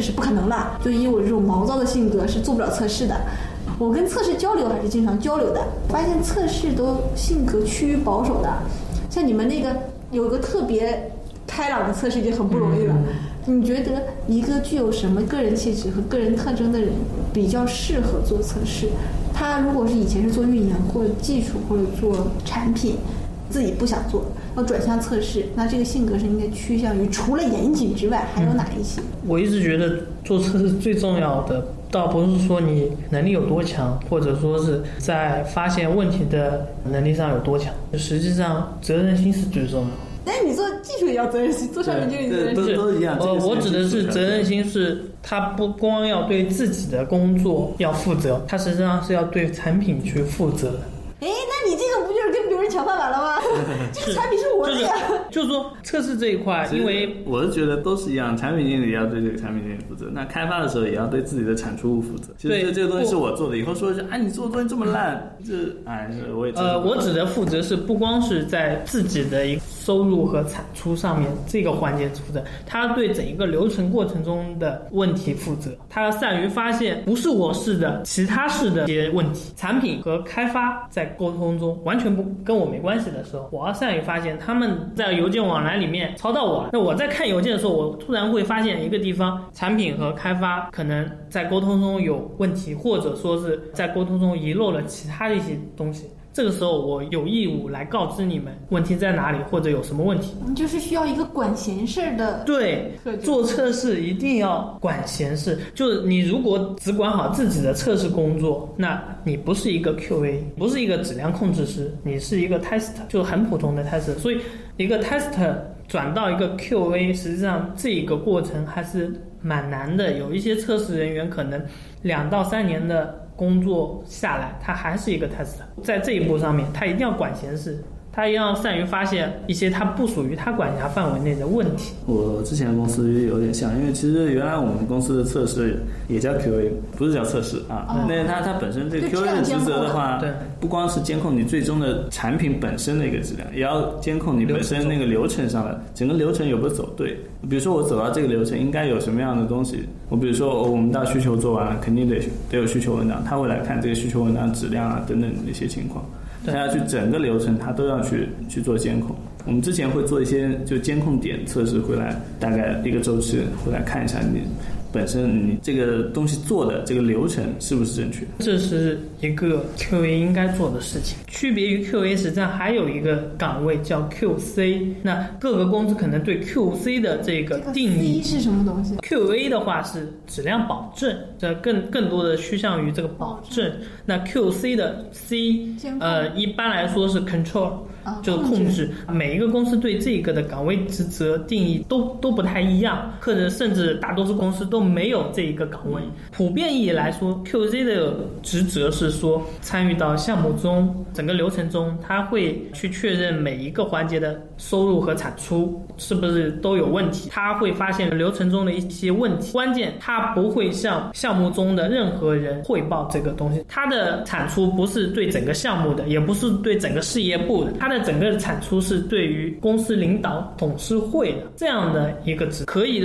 试是不可能的，就以我这种毛躁的性格是做不了测试的。我跟测试交流还是经常交流的，发现测试都性格趋于保守的，像你们那个有个特别开朗的测试已经很不容易了。你觉得一个具有什么个人气质和个人特征的人比较适合做测试？他如果是以前是做运营或者技术或者做产品，自己不想做要转向测试，那这个性格是应该趋向于除了严谨之外还有哪一些？我一直觉得做测试最重要的倒不是说你能力有多强，或者说是在发现问题的能力上有多强，实际上责任心是最重要的。但是你做技术也要责任心，做产品经理责任心都一样。我指的是责任心是他不光要对自己的工作要负责，他实际上是要对产品去负责的。哎，那你这个不就是跟别人抢饭碗了吗？这个产品是我的呀。就是说测试这一块，因为我是觉得都是一样，产品经理要对这个产品经理负责，那开发的时候也要对自己的产出物负责。其实这个东西是我做的，以后说一句，哎，你做的东西这么烂，这哎，我也我指的负责是不光是在自己的一个收入和产出上面这个环节负责，他对整一个流程过程中的问题负责，他善于发现不是我是的其他是的一些问题。产品和开发在沟通中完全不跟我没关系的时候，我要善于发现他们在邮件往来里面抄到我。那我在看邮件的时候，我突然会发现一个地方，产品和开发可能在沟通中有问题，或者说是在沟通中遗漏了其他的一些东西，这个时候我有义务来告知你们问题在哪里，或者有什么问题。你就是需要一个管闲事的。对，做测试一定要管闲事，就是你如果只管好自己的测试工作，那你不是一个 QA， 不是一个质量控制师，你是一个 tester， 就是很普通的 tester。 所以一个 tester 转到一个 QA， 实际上这个过程还是蛮难的。有一些测试人员可能2到3年的工作下来，他还是一个 tester。 在这一步上面，他一定要管闲事，他一定要善于发现一些他不属于他管辖范围内的问题。我之前的公司有点像，因为其实原来我们公司的测试也叫 QA， 不是叫测试啊。那它本身这个 QA 的职责的话，不光是监控你最终的产品本身的一个质量，也要监控你本身那个流程上的整个流程有没有走对。比如说我走到这个流程应该有什么样的东西，我比如说我们大需求做完了，肯定得有需求文档，他会来看这个需求文档质量啊等等的一些情况，他要去整个流程他都要去做监控。我们之前会做一些就监控点测试，回来大概一个周期回来看一下你本身你这个东西做的这个流程是不是正确。这是一个 QA 应该做的事情。区别于 QA 实际上还有一个岗位叫 QC， 那各个公司可能对 QC 的这个定义是什么东西。 QA 的话是质量保证，这更多的趋向于这个保证。那 QC 的 C 一般来说是 control， 就是控制。每一个公司对这个的岗位职责定义都不太一样，或者甚至大多数公司都没有这一个岗位。普遍意义来说 QC 的职责是说参与到项目中整个流程中，他会去确认每一个环节的收入和产出是不是都有问题，他会发现流程中的一些问题，关键他不会向项目中的任何人汇报这个东西。他的产出不是对整个项目的，也不是对整个事业部的，他的整个产出是对于公司领导董事会的这样的一个职，可以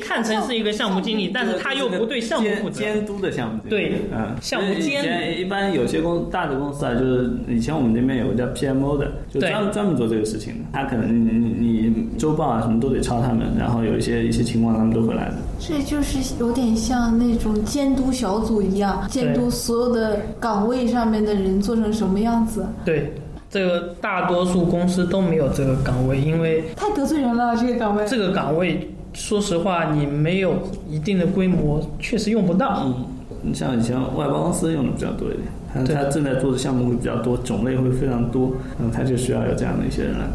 看成是一个项目经理，但是他又不对项目负责，监督的项目经理。对，项目监理。一般有些大的公司啊，就是以前我们那边有个叫 PMO 的，就专门做这个事情的。他可能你周报啊什么都得抄他们，然后有一些情况他们都会来的。这就是有点像那种监督小组一样，监督所有的岗位上面的人做成什么样子。对。这个大多数公司都没有这个岗位，因为太得罪人了。这个岗位说实话你没有一定的规模确实用不到。你像以前外包公司用的比较多一点，他正在做的项目会比较多，种类会非常多，他就需要有这样的一些人来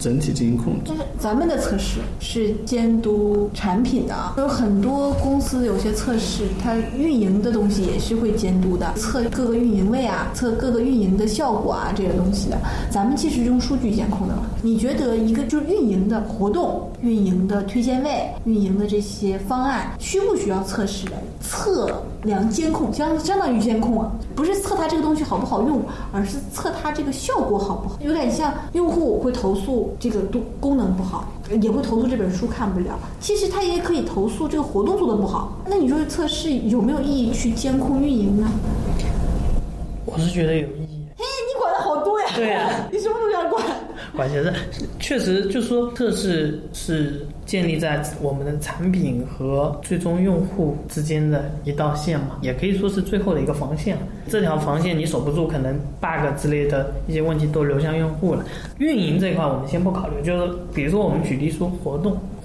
整体进行控制。但是咱们的测试是监督产品的，有很多公司有些测试它运营的东西也是会监督的，测各个运营位啊，测各个运营的效果啊，这些东西的。咱们其实用数据监控的嘛。你觉得一个就是运营的活动运营的推荐位、运营的这些方案需不需要测试的测量监控，相当于监控啊，不是测它这个东西好不好用，而是测它这个效果好不好。有点像用户会投诉这个功能不好，也会投诉这本书看不了，其实它也可以投诉这个活动做的不好。那你说测试有没有意义去监控运营呢？我是觉得有意义。嘿，你管的好多呀！对呀，你什么都想管。管闲事，确实就说测试是建立在我们的产品和最终用户之间的一道线嘛，也可以说是最后的一个防线。这条防线你守不住，可能 bug 之类的一些问题都流向用户了。运营这一块我们先不考虑，就是比如说我们举例说活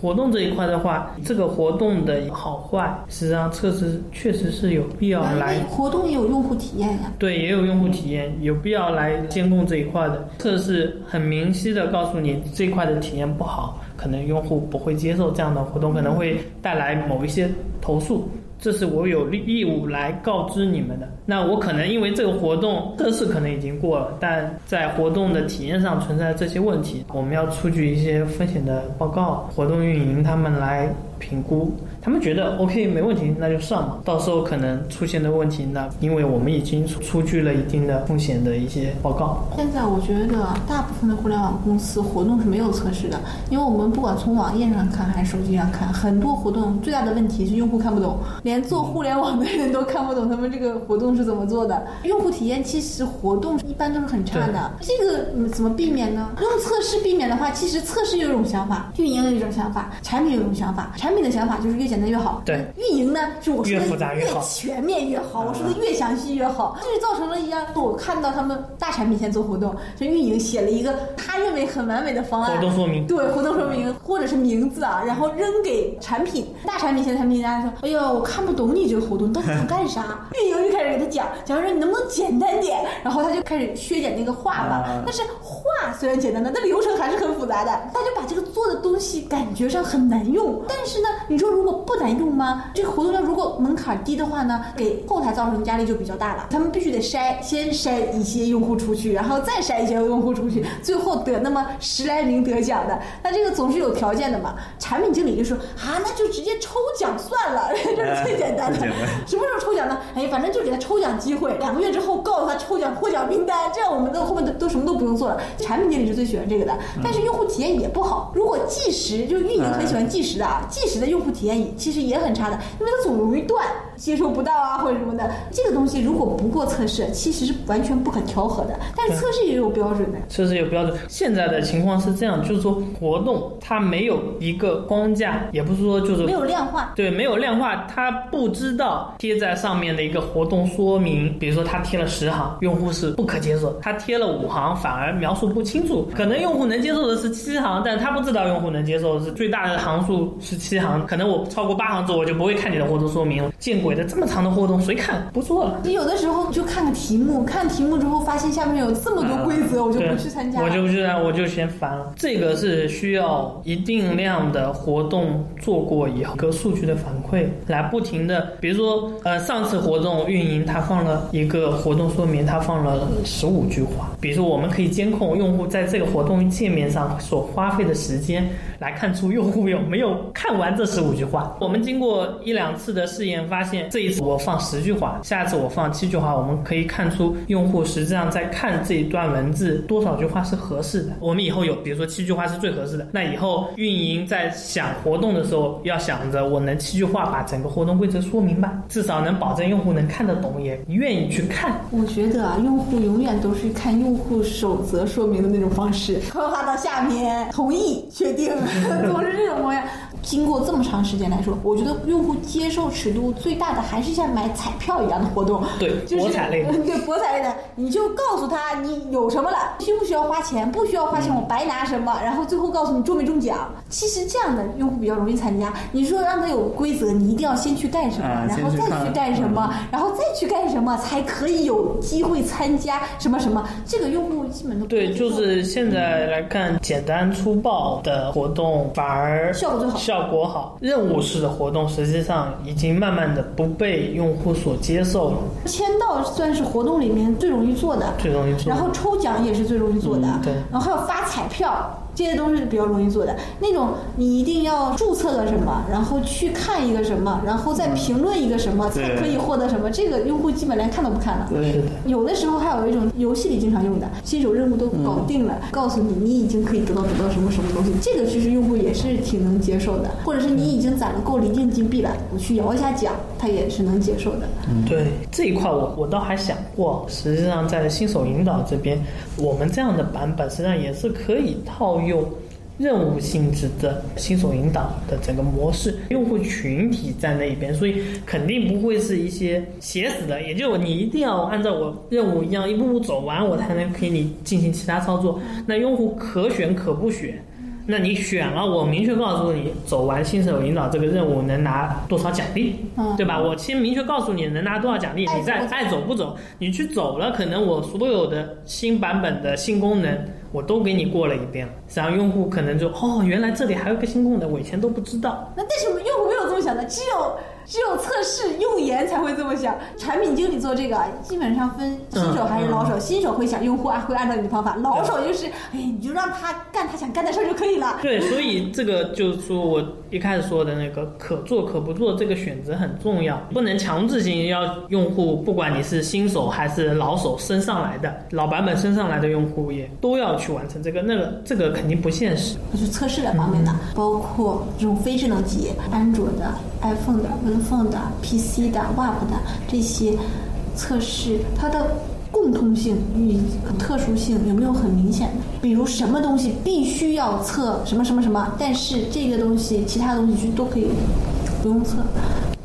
动这一块的话，这个活动的好坏实际上测试确实是有必要来，活动也有用户体验呀，对，也有用户体验，有必要来监控这一块的。测试很明晰的告诉你这块的体验不好，可能用户不会接受这样的活动，可能会带来某一些投诉，这是我有义务来告知你们的。那我可能因为这个活动测试可能已经过了，但在活动的体验上存在这些问题，我们要出具一些风险的报告，活动运营他们来评估，他们觉得 OK 没问题那就上嘛，到时候可能出现的问题呢，因为我们已经出具了一定的风险的一些报告。现在我觉得大部分的互联网公司活动是没有测试的，因为我们不管从网页上看还是手机上看，很多活动最大的问题是用户看不懂，连做互联网的人都看不懂他们这个活动是怎么做的。用户体验其实活动一般都是很差的，这个怎么避免呢？用测试避免的话，其实测试有一种想法，运营有一种想法，产品有一种想法，产品的想法就是越简单越好，对，运营呢是我说的越复杂越好，越全面越好，我说的越详细越好，就是造成了一样。我看到他们大产品先做活动，就运营写了一个他认为很完美的方案，活动说明，对，活动说明或者是名字啊，然后扔给产品，大产品先产品家说，哎呦我看不懂你这个活动到底想干啥，运营就开始给他讲说你能不能简单点，然后他就开始削减那个话吧，但是话虽然简单的，但流程还是很复杂的，他就把这个做的东西感觉上很难用。但是呢，你说如果不难用吗？这个活动量如果门槛低的话呢，给后台造成压力就比较大了。他们必须得筛，先筛一些用户出去，然后再筛一些用户出去，最后得那么10来名得奖的，那这个总是有条件的嘛。产品经理就说啊，那就直接抽奖算了，这是最简单的。什么时候抽奖呢？哎，反正就给他抽奖机会，2个月之后告诉他抽奖获奖名单，这样我们到后面都什么都不用做了。产品经理是最喜欢这个的，但是用户体验也不好。如果计时，就是运营很喜欢计时的啊，计时的用户体验其实也很差的，因为它总容易断，接收不到啊或者什么的。这个东西如果不过测试，其实是完全不可调和的。但是测试也有标准的，测试有标准。现在的情况是这样，就是说活动它没有一个框架，也不是说就是没有量化，对，没有量化，它不知道贴在上面的一个活动说明，比如说它贴了10行，用户是不可接受；它贴了5行，反而描述不清楚。可能用户能接受的是7行，但他不知道用户能接受的是最大的行数是7行，可能我超过8行之后我就不会看你的活动说明了。见鬼的，这么长的活动谁看？不做了。你有的时候就看个题目，看题目之后发现下面有这么多规则，我就不去参加了，我就嫌烦了。这个是需要一定量的活动做过以后，一个数据的反馈来不停的，比如说上次活动运营它放了一个活动说明，它放了15句话，比如说我们可以监控用户在这个活动界面上所花费的时间，来看出用户有没有看完这15句话。我们经过1-2次的试验发现，这一次我放10句话，下次我放7句话，我们可以看出用户实际上在看这一段文字多少句话是合适的。我们以后有比如说7句话是最合适的，那以后运营在想活动的时候要想着我能7句话把整个活动规则说明吧，至少能保证用户能看得懂，也愿意去看。我觉得啊，用户永远都是看用户守则说明的那种方式，刻画到下面同意确定，总是这种模样。经过这么长时间来说，我觉得用户接受尺度最大的还是像买彩票一样的活动，对，就是博彩类的，对，博彩类的，你就告诉他你有什么了，需不需要花钱，不需要花钱我白拿什么，然后最后告诉你中没中奖。其实这样的用户比较容易参加。你说让他有规则，你一定要先去干什么，然后再去干什么，然后再去干什么才可以有机会参加什么什么，这个用户基本都对。就是现在来看，简单粗暴的活动反而效果最好，效果好。任务式的活动实际上已经慢慢的不被用户所接受了。签到算是活动里面最容易做的，然后抽奖也是最容易做的，然后还有发彩票。这些都是比较容易做的。那种你一定要注册个什么，然后去看一个什么，然后再评论一个什么，才可以获得什么，这个用户基本连看都不看了。对，有的时候还有一种游戏里经常用的，新手任务都搞定了，告诉你你已经可以得到什么什么东西，这个其实用户也是挺能接受的。或者是你已经攒了够离境金币了，我去摇一下奖，他也是能接受的。对这一块我倒还想过，实际上在新手引导这边，我们这样的版本实际上也是可以套用任务性质的新手引导的整个模式，用户群体在那一边，所以肯定不会是一些写死的，也就是你一定要按照我任务一样一步步走完，我才能给你进行其他操作。那用户可选可不选，那你选了，我明确告诉你走完新手引导这个任务能拿多少奖励，对吧？我先明确告诉你能拿多少奖励，你再爱走不走，你去走了，可能我所有的新版本的新功能我都给你过了一遍了，然后用户可能就原来这里还有个新功能，我以前都不知道。那但是用户没有这么想的，只有测试用研才会这么想。产品经理做这个基本上分新手还是老手，新手会想用户会按照你的方法，老手就是你就让他干他想干的事就可以了。对，所以这个就是说我一开始说的那个可做可不做这个选择很重要，不能强制性要用户，不管你是新手还是老手升上来的，老版本升上来的用户也都要去完成这个，这个肯定不现实。就是测试的方面的，包括这种非智能机，安卓的、iPhone 的、iPhone 的、PC 的、Web 的这些测试，它的共通性与特殊性有没有很明显的？比如什么东西必须要测什么什么什么，但是这个东西其他东西都可以不用测。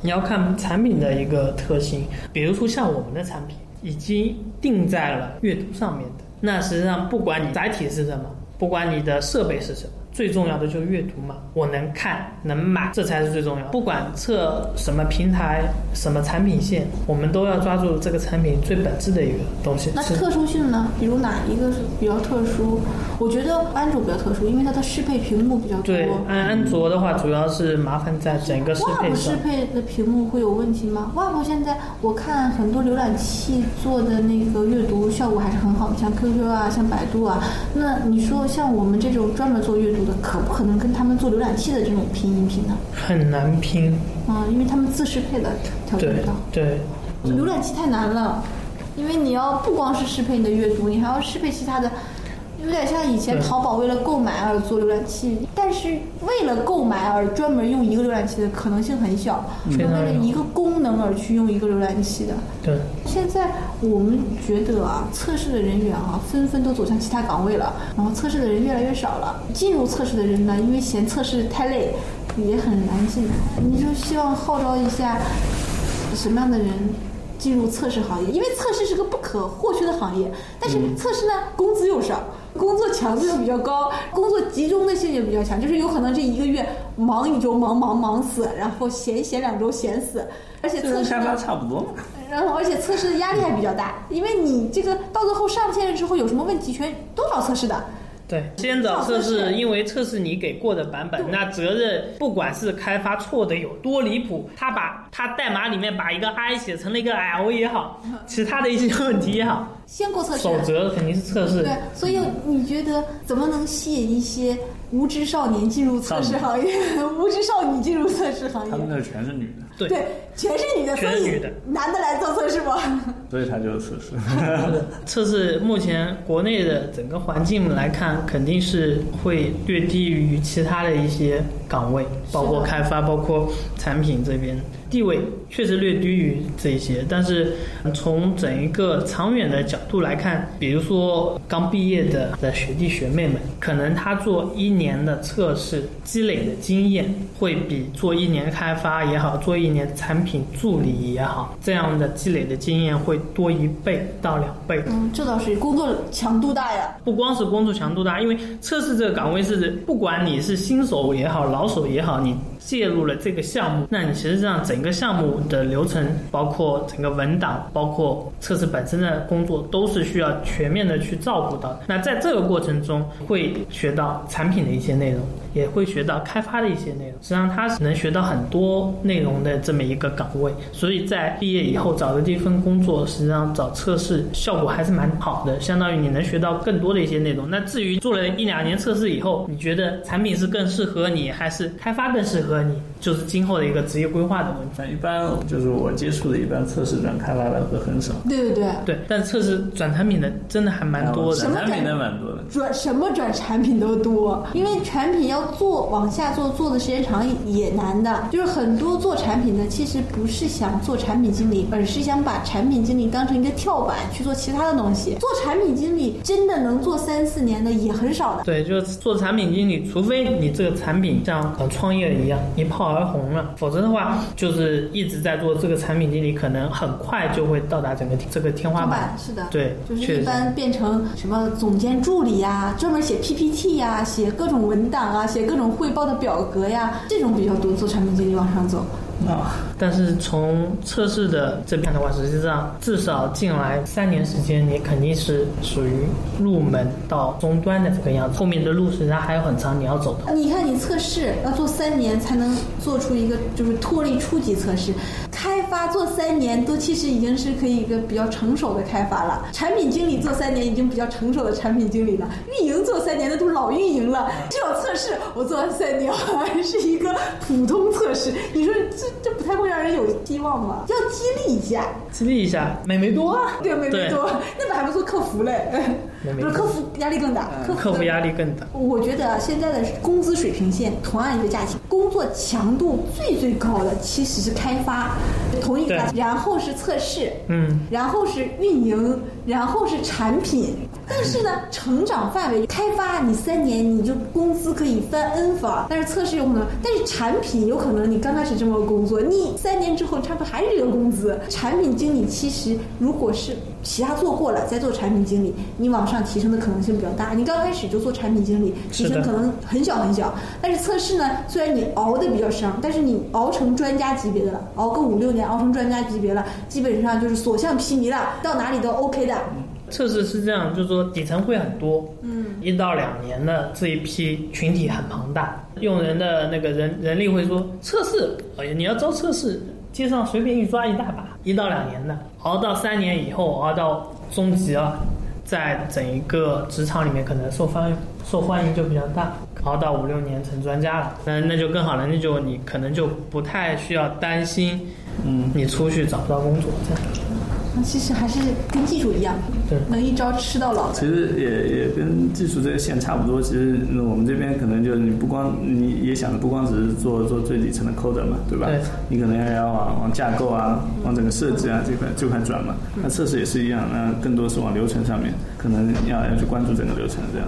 你要看产品的一个特性，比如说像我们的产品已经定在了阅读上面的，那实际上不管你载体是什么，不管你的设备是什么，最重要的就是阅读嘛，我能看能买，这才是最重要。不管测什么平台什么产品线，我们都要抓住这个产品最本质的一个东西。那特殊性呢？比如哪一个是比较特殊？我觉得安卓比较特殊，因为它的适配屏幕比较多。对，安卓的话主要是麻烦在整个适配上。 Web 适配的屏幕会有问题吗？ Web 现在我看很多浏览器做的那个阅读效果还是很好，像 QQ 啊，像百度啊。那你说像我们这种专门做阅读，可不可能跟他们做浏览器的这种拼一拼呢？很难拼因为他们自适配的调整不到。对，浏览器太难了，因为你要不光是适配你的阅读，你还要适配其他的，有点像以前淘宝为了购买而做浏览器，但是为了购买而专门用一个浏览器的可能性很小，是为了一个功能而去用一个浏览器的。对，现在我们觉得测试的人员纷纷都走向其他岗位了，然后测试的人越来越少了。进入测试的人呢，因为嫌测试太累，也很难进来。你就希望号召一下什么样的人进入测试行业？因为测试是个不可或缺的行业，但是测试呢，工资又少，工作强度又比较高，工作集中的性也比较强，就是有可能这一个月忙一周忙死，然后闲两周闲死，而且测试跟开发差不多嘛。然后而且测试的压力还比较大，因为你这个到最后上线之后有什么问题，全都找测试的。对，先找测试，因为测试你给过的版本，那责任不管是开发错的有多离谱，他把他代码里面把一个 I 写成了一个 L 也好，其他的一些问题也好，先过测试，守则肯定是测试。对，所以你觉得怎么能吸引一些无知少年进入测试行业，无知少女进入测试行业？他们那全是女的。对，全是女的，所以男的来做测试吗？所以他就是测试。测试目前国内的整个环境来看，肯定是会略低于其他的一些岗位，包括开发，包括产品这边地位确实略低于这一些。但是从整一个长远的角度来看，比如说刚毕业的学弟学妹们，可能他做1年的测试积累的经验，会比做1年开发也好，做1年产品助理也好，这样的积累的经验会多1倍到2倍。这倒是工作强度大呀。不光是工作强度大，因为测试这个岗位是不管你是新手也好，老手也好，你介入了这个项目，那你实际上整个项目的流程，包括整个文档，包括测试本身的工作，都是需要全面的去照顾到的。那在这个过程中会学到产品的一些内容，也会学到开发的一些内容，实际上它能学到很多内容的这么一个岗位。所以在毕业以后找的这份工作，实际上找测试效果还是蛮好的，相当于你能学到更多的一些内容。那至于做了1-2年测试以后，你觉得产品是更适合你还是开发更适合你，就是今后的一个职业规划的问题。一般就是我接触的一般测试转开发的会很少。对，但测试转产品的真的还蛮多的，转产品的蛮多的，转产品都多，因为产品要做往下做的时间长也难的，就是很多做产品的其实不是想做产品经理，而是想把产品经理当成一个跳板去做其他的东西。做产品经理真的能做3-4年的也很少的。对，就是做产品经理，除非你这个产品像创业一样一炮而红了，否则的话就是一直在做这个产品经理，可能很快就会到达整个这个天花板。是的，对，就是一般变成什么总监助理呀，专门写 PPT 呀，写各种文档啊，写各种汇报的表格呀，这种比较多。做产品经理往上走但是从测试的这边的话，实际上至少进来3年时间，你肯定是属于入门到终端的这个样子，后面的路实际上还有很长你要走的。你看你测试要做3年才能做出一个就是脱离初级测试，开发做3年都其实已经是可以一个比较成熟的开发了，产品经理做3年已经比较成熟的产品经理了，运营做3年的都是老运营了，这种测试我做完3年还是一个普通测试，你说这不太会让人有希望吧？要激励一下美多啊，对，美多，那么还不做客服嘞？不是客服压力更大，客服压力更大。我觉得现在的工资水平线，同样一个价钱，工作强度最高的其实是开发，同一个价钱，然后是测试，然后是运营，然后是产品。但是呢，成长范围，开发你3年你就工资可以翻 N 番，但是测试有可能，但是产品有可能你刚开始这么工作，你3年之后差不多还是这个工资。产品经理其实如果是其他做过了再做产品经理，你往上提升的可能性比较大。你刚开始就做产品经理，提升可能很小。但是测试呢，虽然你熬得比较伤，但是你熬成专家级别的了，熬个5-6年，熬成专家级别了，基本上就是所向披靡了，到哪里都 OK 的。测试是这样，就是说底层会很多，1-2年的这一批群体很庞大，用人的那个人力会说测试，你要招测试，街上随便一抓一大把，1-2年的，熬到3年以后，熬到中级了，在整一个职场里面可能受欢迎就比较大，熬到5-6年成专家了，那就更好了，那就你可能就不太需要担心，你出去找不到工作这样。其实还是跟技术一样，对，能一招吃到老的。其实也跟技术这个线差不多。其实我们这边可能就是你不光你也想的不光只是做最底层的 coder 嘛，对吧？对，你可能要往架构啊，往整个设计啊这块转嘛。那测试也是一样，那更多是往流程上面，可能要去关注整个流程这样。